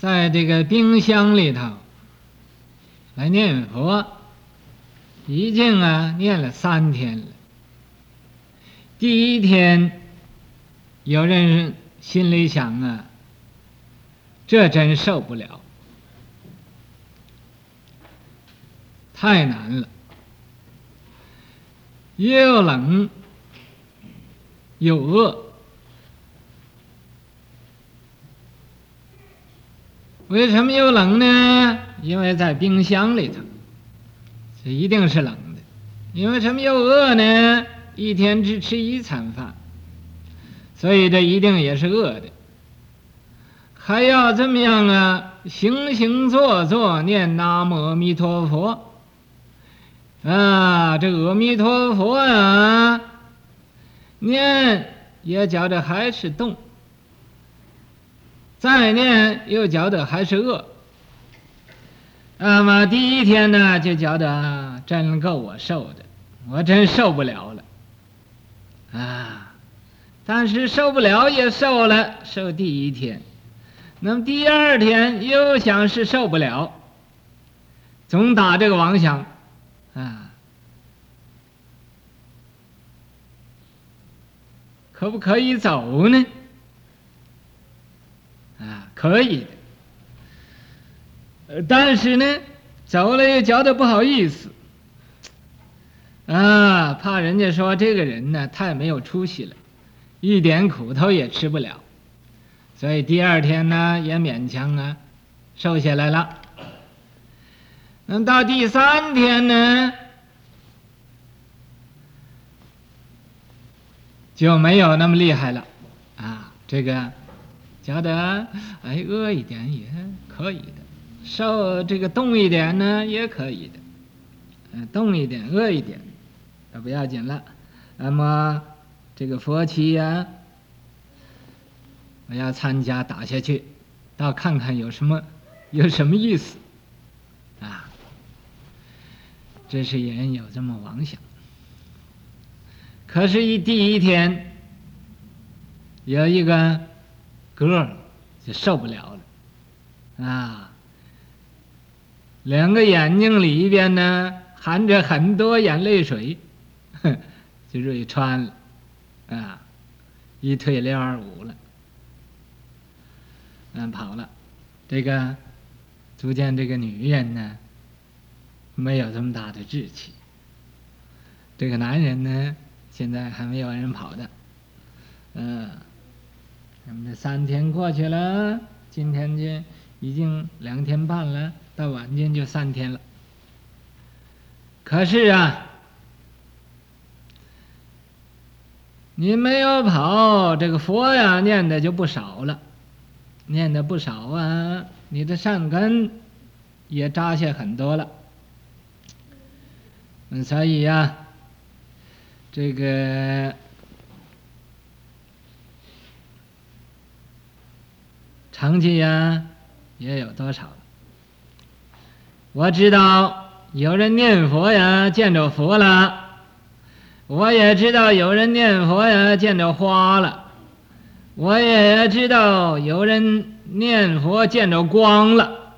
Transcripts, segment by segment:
在这个冰箱里头来念佛，已经念了3天了。第一天有人心里想这真受不了，太难了，又冷又饿，为什么又冷呢？因为在冰箱里头，这一定是冷的。因为什么又饿呢？一天只吃1餐饭，所以这一定也是饿的。还要这么样行行坐坐念南无阿弥陀佛这阿弥陀佛念也觉得还是动，再念又觉得还是饿。那么第一天就觉得真够我受的，我真受不了了但是受不了也受了，受第一天。那么第二天又想是受不了，总打这个妄想可不可以走呢？可以的，但是呢走了又觉得不好意思怕人家说这个人太没有出息了，一点苦头也吃不了，所以第二天也勉强瘦下来了。那么到第三天就没有那么厉害了这个觉得饿一点也可以的，这个动一点也可以的，动一点饿一点都不要紧了。那么这个佛七我要参加打下去，到看看有什么意思这是人有这么妄想。可是第一天有一个girl就受不了了2个眼睛里边含着很多眼泪水，就瑞川了一退225了，跑了。这个足见这个女人没有这么大的志气，这个男人现在还没有人跑的我们这3天过去了，今天就已经2天半了，到晚间就3天了。可是你没有跑，这个佛念的就不少了，念的不少你的善根也扎下很多了。所以这个成绩也有多少了。我知道有人念佛见着佛了，我也知道有人念佛见着花了，我也知道有人念佛见着光了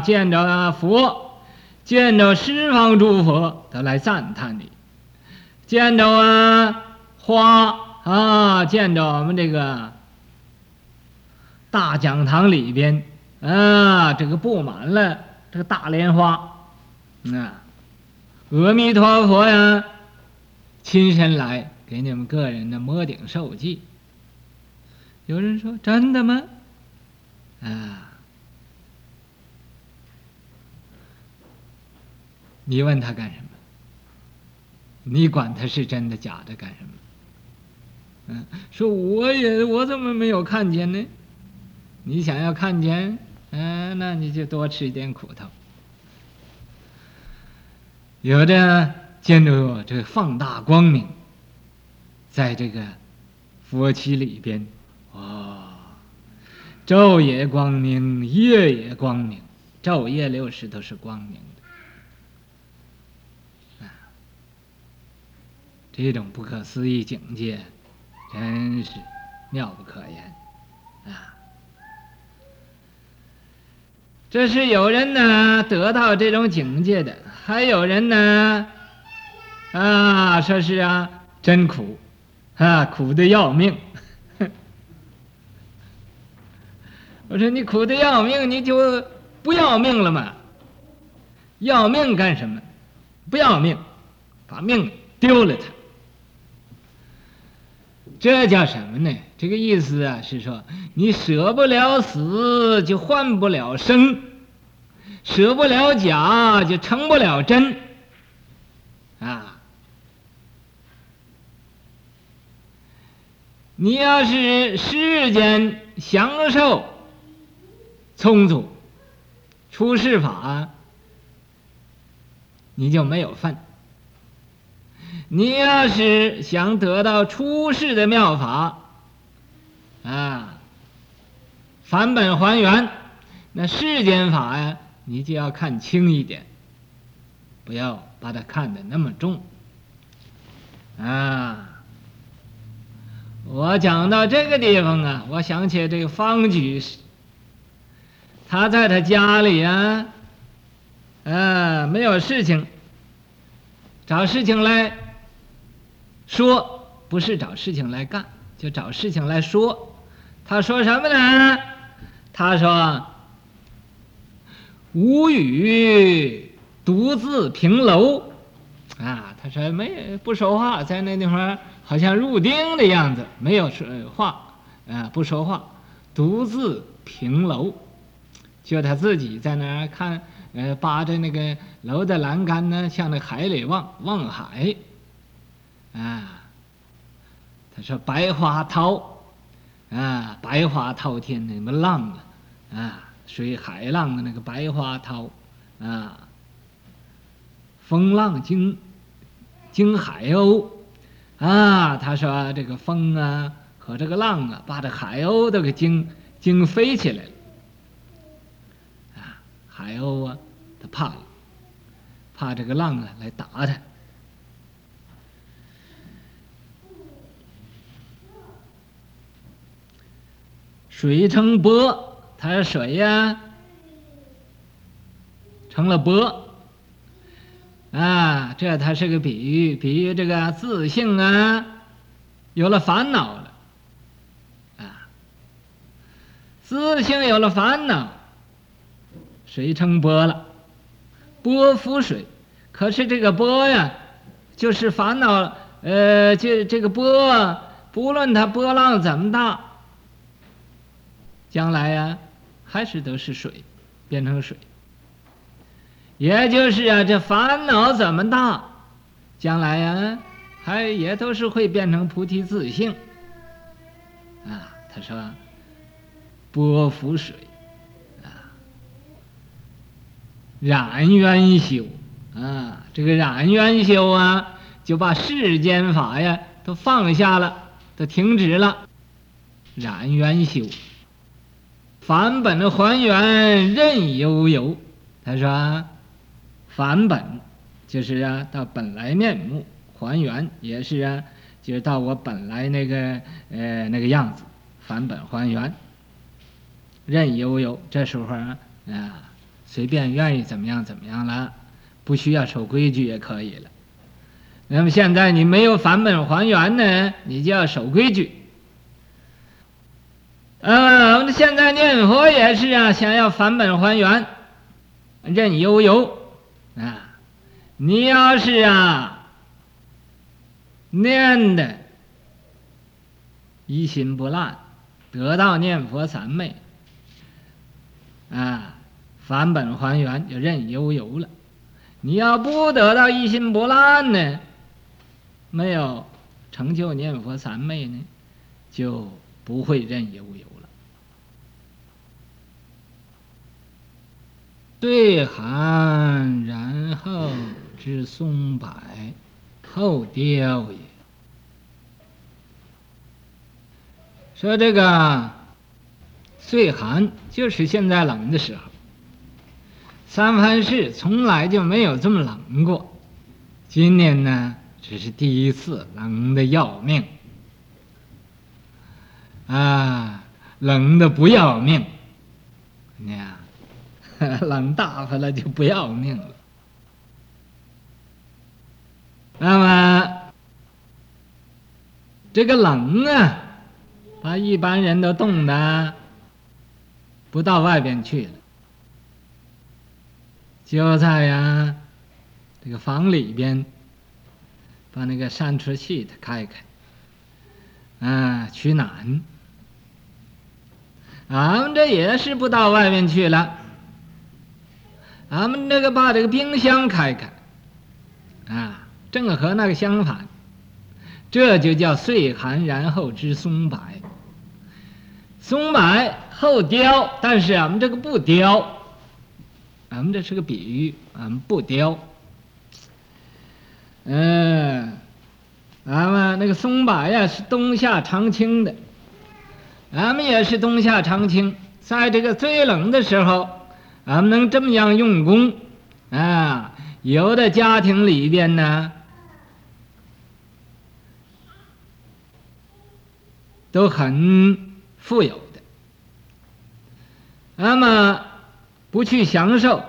见着佛，见着十方诸佛都来赞叹你，见着花见着我们这个大讲堂里边这个布满了这个大莲花阿弥陀佛亲身来给你们个人的摸顶授记。有人说真的吗？你问他干什么？你管他是真的假的干什么？说我怎么没有看见呢？你想要看见那你就多吃一点苦头。有的见着这放大光明，在这个佛七里边昼也光明，夜也光明，昼夜60都是光明的这种不可思议境界真是妙不可言这是有人呢得到这种境界的，还有人呢啊说是啊真苦啊，苦得要命。我说你苦得要命，你就不要命了嘛，要命干什么？不要命，把命丢了它。这叫什么呢？这个意思啊，是说你舍不了死，就换不了生；舍不了假，就成不了真。啊，你要是世间享受充足出世法，你就没有份。你要是想得到出世的妙法啊，返本还原，那世间法呀，你就要看轻一点，不要把它看得那么重啊。我讲到这个地方啊，我想起这个方举，他在他家里啊，没有事情，找事情来说，不是找事情来干，就找事情来说。他说什么呢？他说：“无语独自平楼。”啊，他说不说话，在那地方好像入定的样子，没有说话，不说话，独自平楼，就他自己在那儿看，扒着那个楼的栏杆呢，向那海里望海，啊，他说白花涛，啊，白花滔天的什么浪啊，啊，水海浪的那个白花涛，啊，风浪经海鸥。啊，他说这个风啊和这个浪啊，把这海鸥都给惊飞起来了。啊，海鸥啊，他怕了，怕这个浪啊来打他。水成波，他说水呀成了波。啊，这它是个比喻，比喻这个自性啊，有了烦恼了，啊，自性有了烦恼，水成波了，波浮水，可是这个波呀，就是烦恼，这个波，不论它波浪怎么大，将来呀，还是都是水，变成水。也就是啊，这烦恼怎么大，将来啊，还也都是会变成菩提自性。啊，他说，波浮水，啊，染冤修，啊，这个染冤修啊，就把世间法呀都放下了，都停止了，染冤修，返本还原任悠游。他说啊，返本就是啊到本来面目，还原也是啊，就是到我本来那个那个样子，返本还原任悠游。这时候啊随便愿意怎么样怎么样了，不需要守规矩也可以了。那么现在你没有返本还原呢，你就要守规矩。我们现在念佛也是啊，想要返本还原任悠游啊，你要是啊念的一心不乱，得到念佛三昧啊，返本还原就任悠游了。你要不得到一心不乱呢，没有成就念佛三昧呢，就不会任悠游了。对寒然后之松柏，后凋也。说这个岁寒就是现在冷的时候，三藩市从来就没有这么冷过，今年呢只是第一次冷的要命啊，冷的不要命，你看冷大发了就不要命了。那么这个冷啊，把一般人都冻得不到外边去了，就在呀这个房里边把那个扇出气的开开啊，取暖。俺们这也是不到外面去了，俺们这个把这个冰箱开开啊，正和那个相反，这就叫岁寒然后知松柏。松柏后凋，但是俺们这个不凋，俺们这是个比喻，俺们不凋。俺们那个松柏呀是冬夏常青的，俺们也是冬夏常青，在这个最冷的时候，俺们能这么样用功啊！有的家庭里边呢，都很富有的，那么不去享受，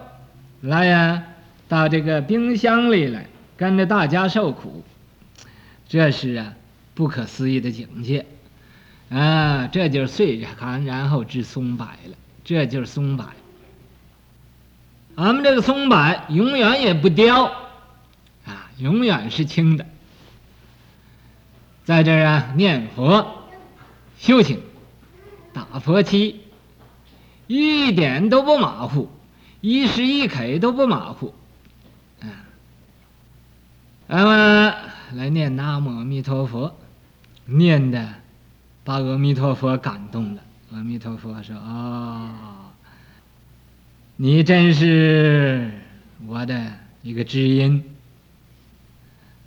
来呀，到这个冰箱里来，跟着大家受苦，这是啊不可思议的境界。啊，这就是岁寒然后知松柏了，这就是松柏。俺们这个松柏永远也不凋啊，永远是青的。在这儿啊念佛修行打佛七，一点都不马虎，一时一刻都不马虎啊。那么来念南无阿弥陀佛，念的把阿弥陀佛感动了。阿弥陀佛说：“哦，你真是我的一个知音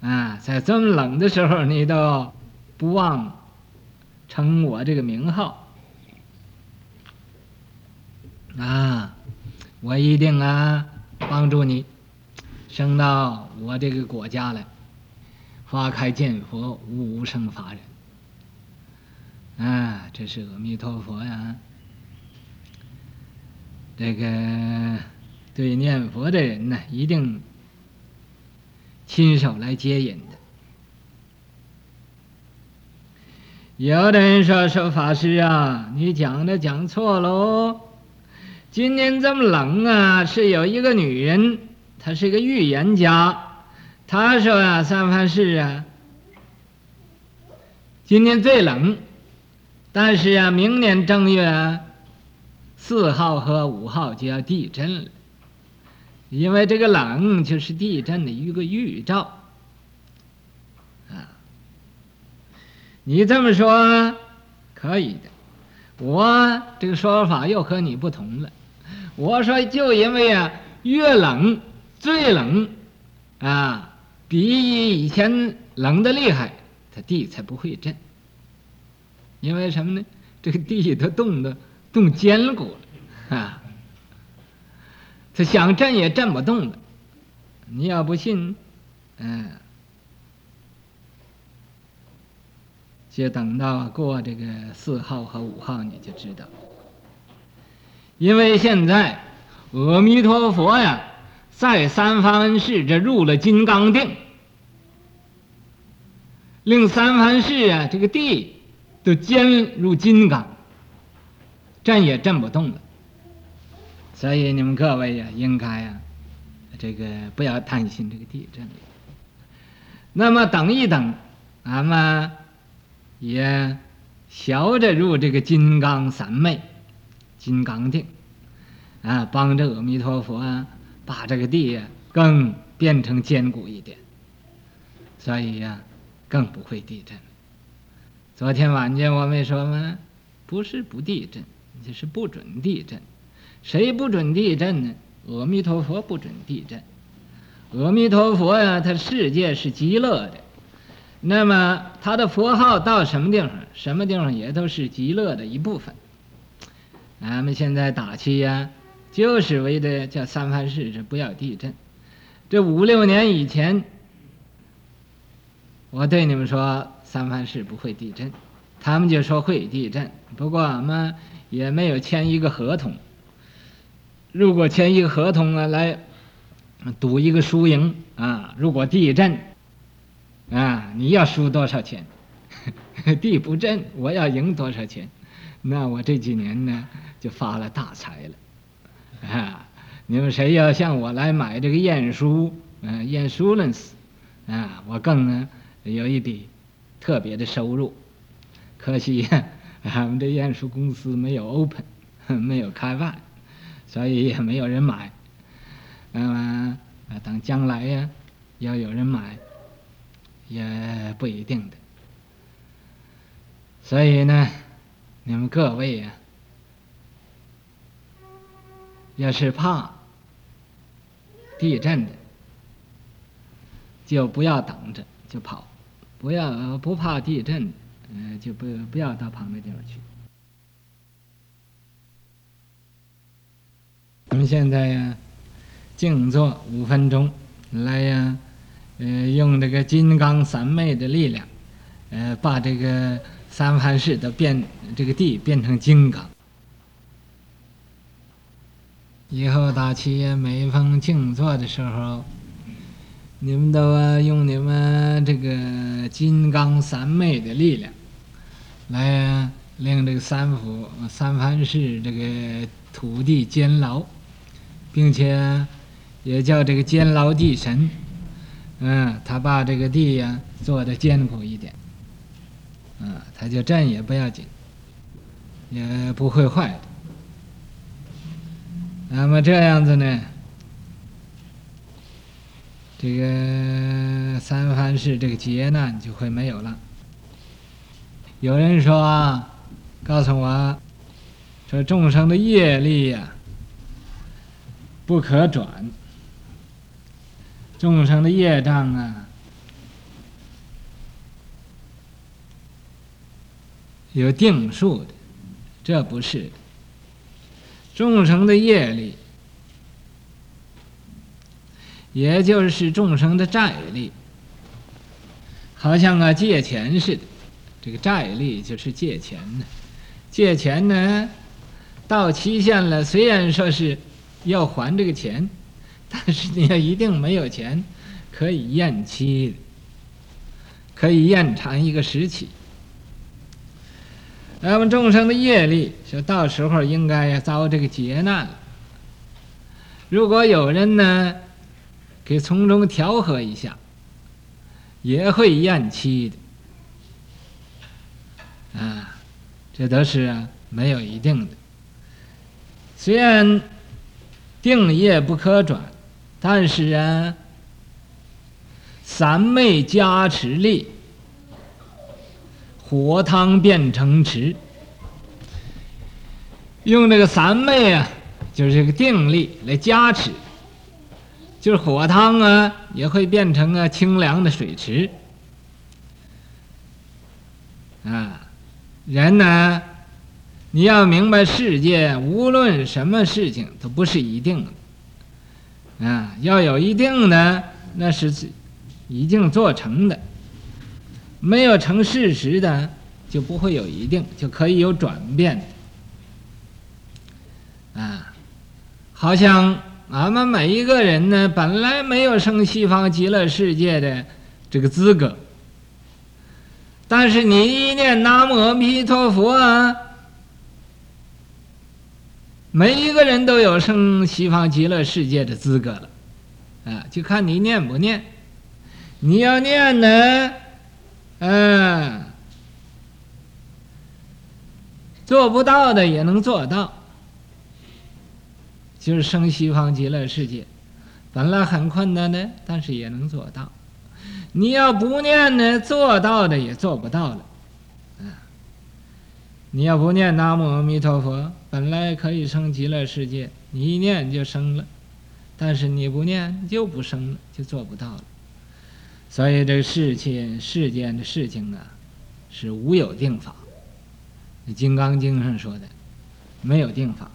啊！在这么冷的时候，你都不忘称我这个名号啊！我一定啊帮助你升到我这个国家来，花开见佛，无生法忍。”啊，这是阿弥陀佛呀！这个对念佛的人呢，一定亲手来接引的。有的人说：“说法师啊，你讲的讲错喽！今年这么冷啊，是有一个女人，她是个预言家，她说啊，三藩市啊，今年最冷。”但是啊，明年正月4号和5号就要地震了，因为这个冷就是地震的一个预兆啊。你这么说可以的，我这个说法又和你不同了。我说就因为啊，越冷最冷啊，比以前冷的厉害，它地才不会震。因为什么呢？这个地它冻得冻坚固了啊，它想震也震不动了。你要不信，就等到过这个4号和5号你就知道。因为现在阿弥陀佛呀，在三藩市这入了金刚定，令三藩市啊这个地就坚如金刚，站也站不动了。所以你们各位呀，应该呀，这个不要担心这个地震。那么等一等，俺们也学着入这个金刚三昧、金刚定啊，帮着阿弥陀佛啊，把这个地呀更变成坚固一点，所以呀，更不会地震。昨天晚间我没说吗？不是不地震，就是不准地震。谁不准地震呢？阿弥陀佛不准地震。阿弥陀佛呀，他世界是极乐的，那么他的佛号到什么地方，什么地方也都是极乐的一部分。咱们现在打气呀，就是为了叫三藩市这不要地震。这5、6年以前，我对你们说三藩市不会地震，他们就说会地震。不过我们也没有签一个合同，如果签一个合同啊，来赌一个输赢啊，如果地震啊，你要输多少钱？地不震，我要赢多少钱？那我这几年呢就发了大财了啊！你们谁要向我来买这个验书，insurance 啊，我更呢有一笔特别的收入。可惜我们这验书公司没有 open， 没有开办，所以也没有人买。等将来呀，要有人买，也不一定的。所以呢，你们各位呀，要是怕地震的，就不要等着，就跑；不怕地震，就不要到旁边地方去。我们现在呀，静坐5分钟，来呀，用这个金刚三昧的力量，把这个三藩市的这个地变成金刚。以后打七呀，每逢静坐的时候，你们都用你们这个金刚三昧的力量，来呀，令这个三藩市这个土地监牢。并且也叫这个监牢地神，他把这个地呀做得艰苦一点，他就震也不要紧，也不会坏的。那么这样子呢，这个三藩市这个劫难就会没有了。有人说啊，告诉我说众生的业力呀不可转，众生的业障啊，有定数的，这不是的。众生的业力，也就是众生的债力，好像啊借钱似的，这个债力就是借钱呢。借钱呢，到期限了，虽然说是要还这个钱，但是你要一定没有钱，可以延期，可以延长一个时期。那么众生的业力，说到时候应该遭这个劫难了。如果有人呢，给从中调和一下，也会延期的。这都是没有一定的。虽然定业不可转，但是三昧加持力，火汤变成池。用这个三昧就是这个定力来加持，就是火汤也会变成清凉的水池。人呢，你要明白，世界无论什么事情都不是一定的，要有一定的那是已经做成的，没有成事实的就不会有一定，就可以有转变的。好像俺们每一个人呢，本来没有生西方极乐世界的这个资格，但是你一念南无阿弥陀佛每一个人都有生西方极乐世界的资格了，就看你念不念。你要念呢，做不到的也能做到，就是生西方极乐世界，本来很困难的，但是也能做到。你要不念呢，做到的也做不到了。你要不念南无阿弥陀佛，本来可以生极乐世界，你一念就生了，但是你不念就不生了，就做不到了。所以这个世间的事情是无有定法，《金刚经》上说的没有定法。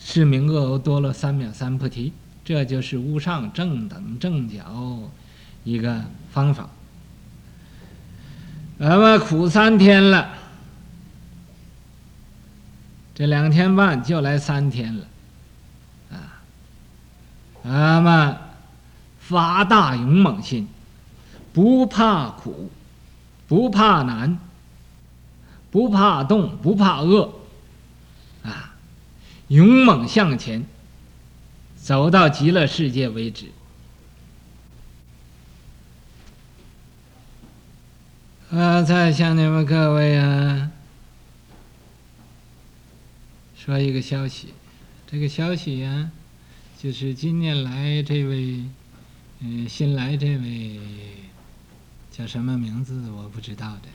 是名恶欧多罗三藐三菩提，这就是无上正等正觉一个方法。我们苦3天了，这2天半就来3天了，啊，那么发大勇猛心，不怕苦，不怕难，不怕冻，不怕饿，啊，勇猛向前，走到极乐世界为止。再向你们各位啊说一个消息，这个消息啊，就是今年来这位，新来这位叫什么名字我不知道的。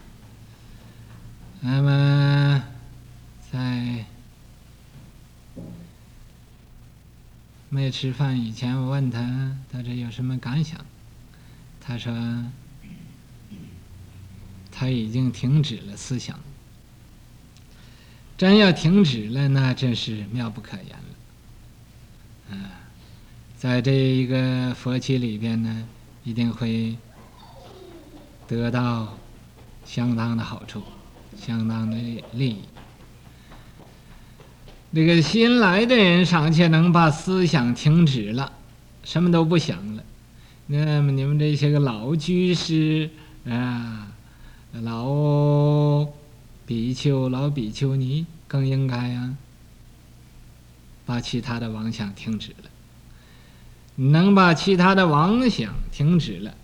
那么在没吃饭以前我问他，他这有什么感想，他说他已经停止了思想，真要停止了，那真是妙不可言了。在这一个佛期里边呢，一定会得到相当的好处，相当的利益。这个新来的人尚且能把思想停止了，什么都不想了，那么你们这些个老居士啊，老比丘、老比丘尼更应该啊，把其他的妄想停止了。能把其他的妄想停止了，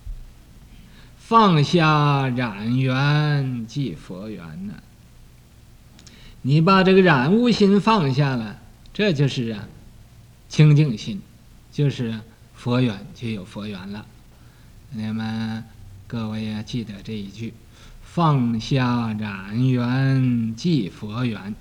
放下染缘即佛缘呢。你把这个染污心放下了，这就是啊，清净心，就是佛缘，就有佛缘了。那么各位啊，记得这一句。放下染缘即佛缘。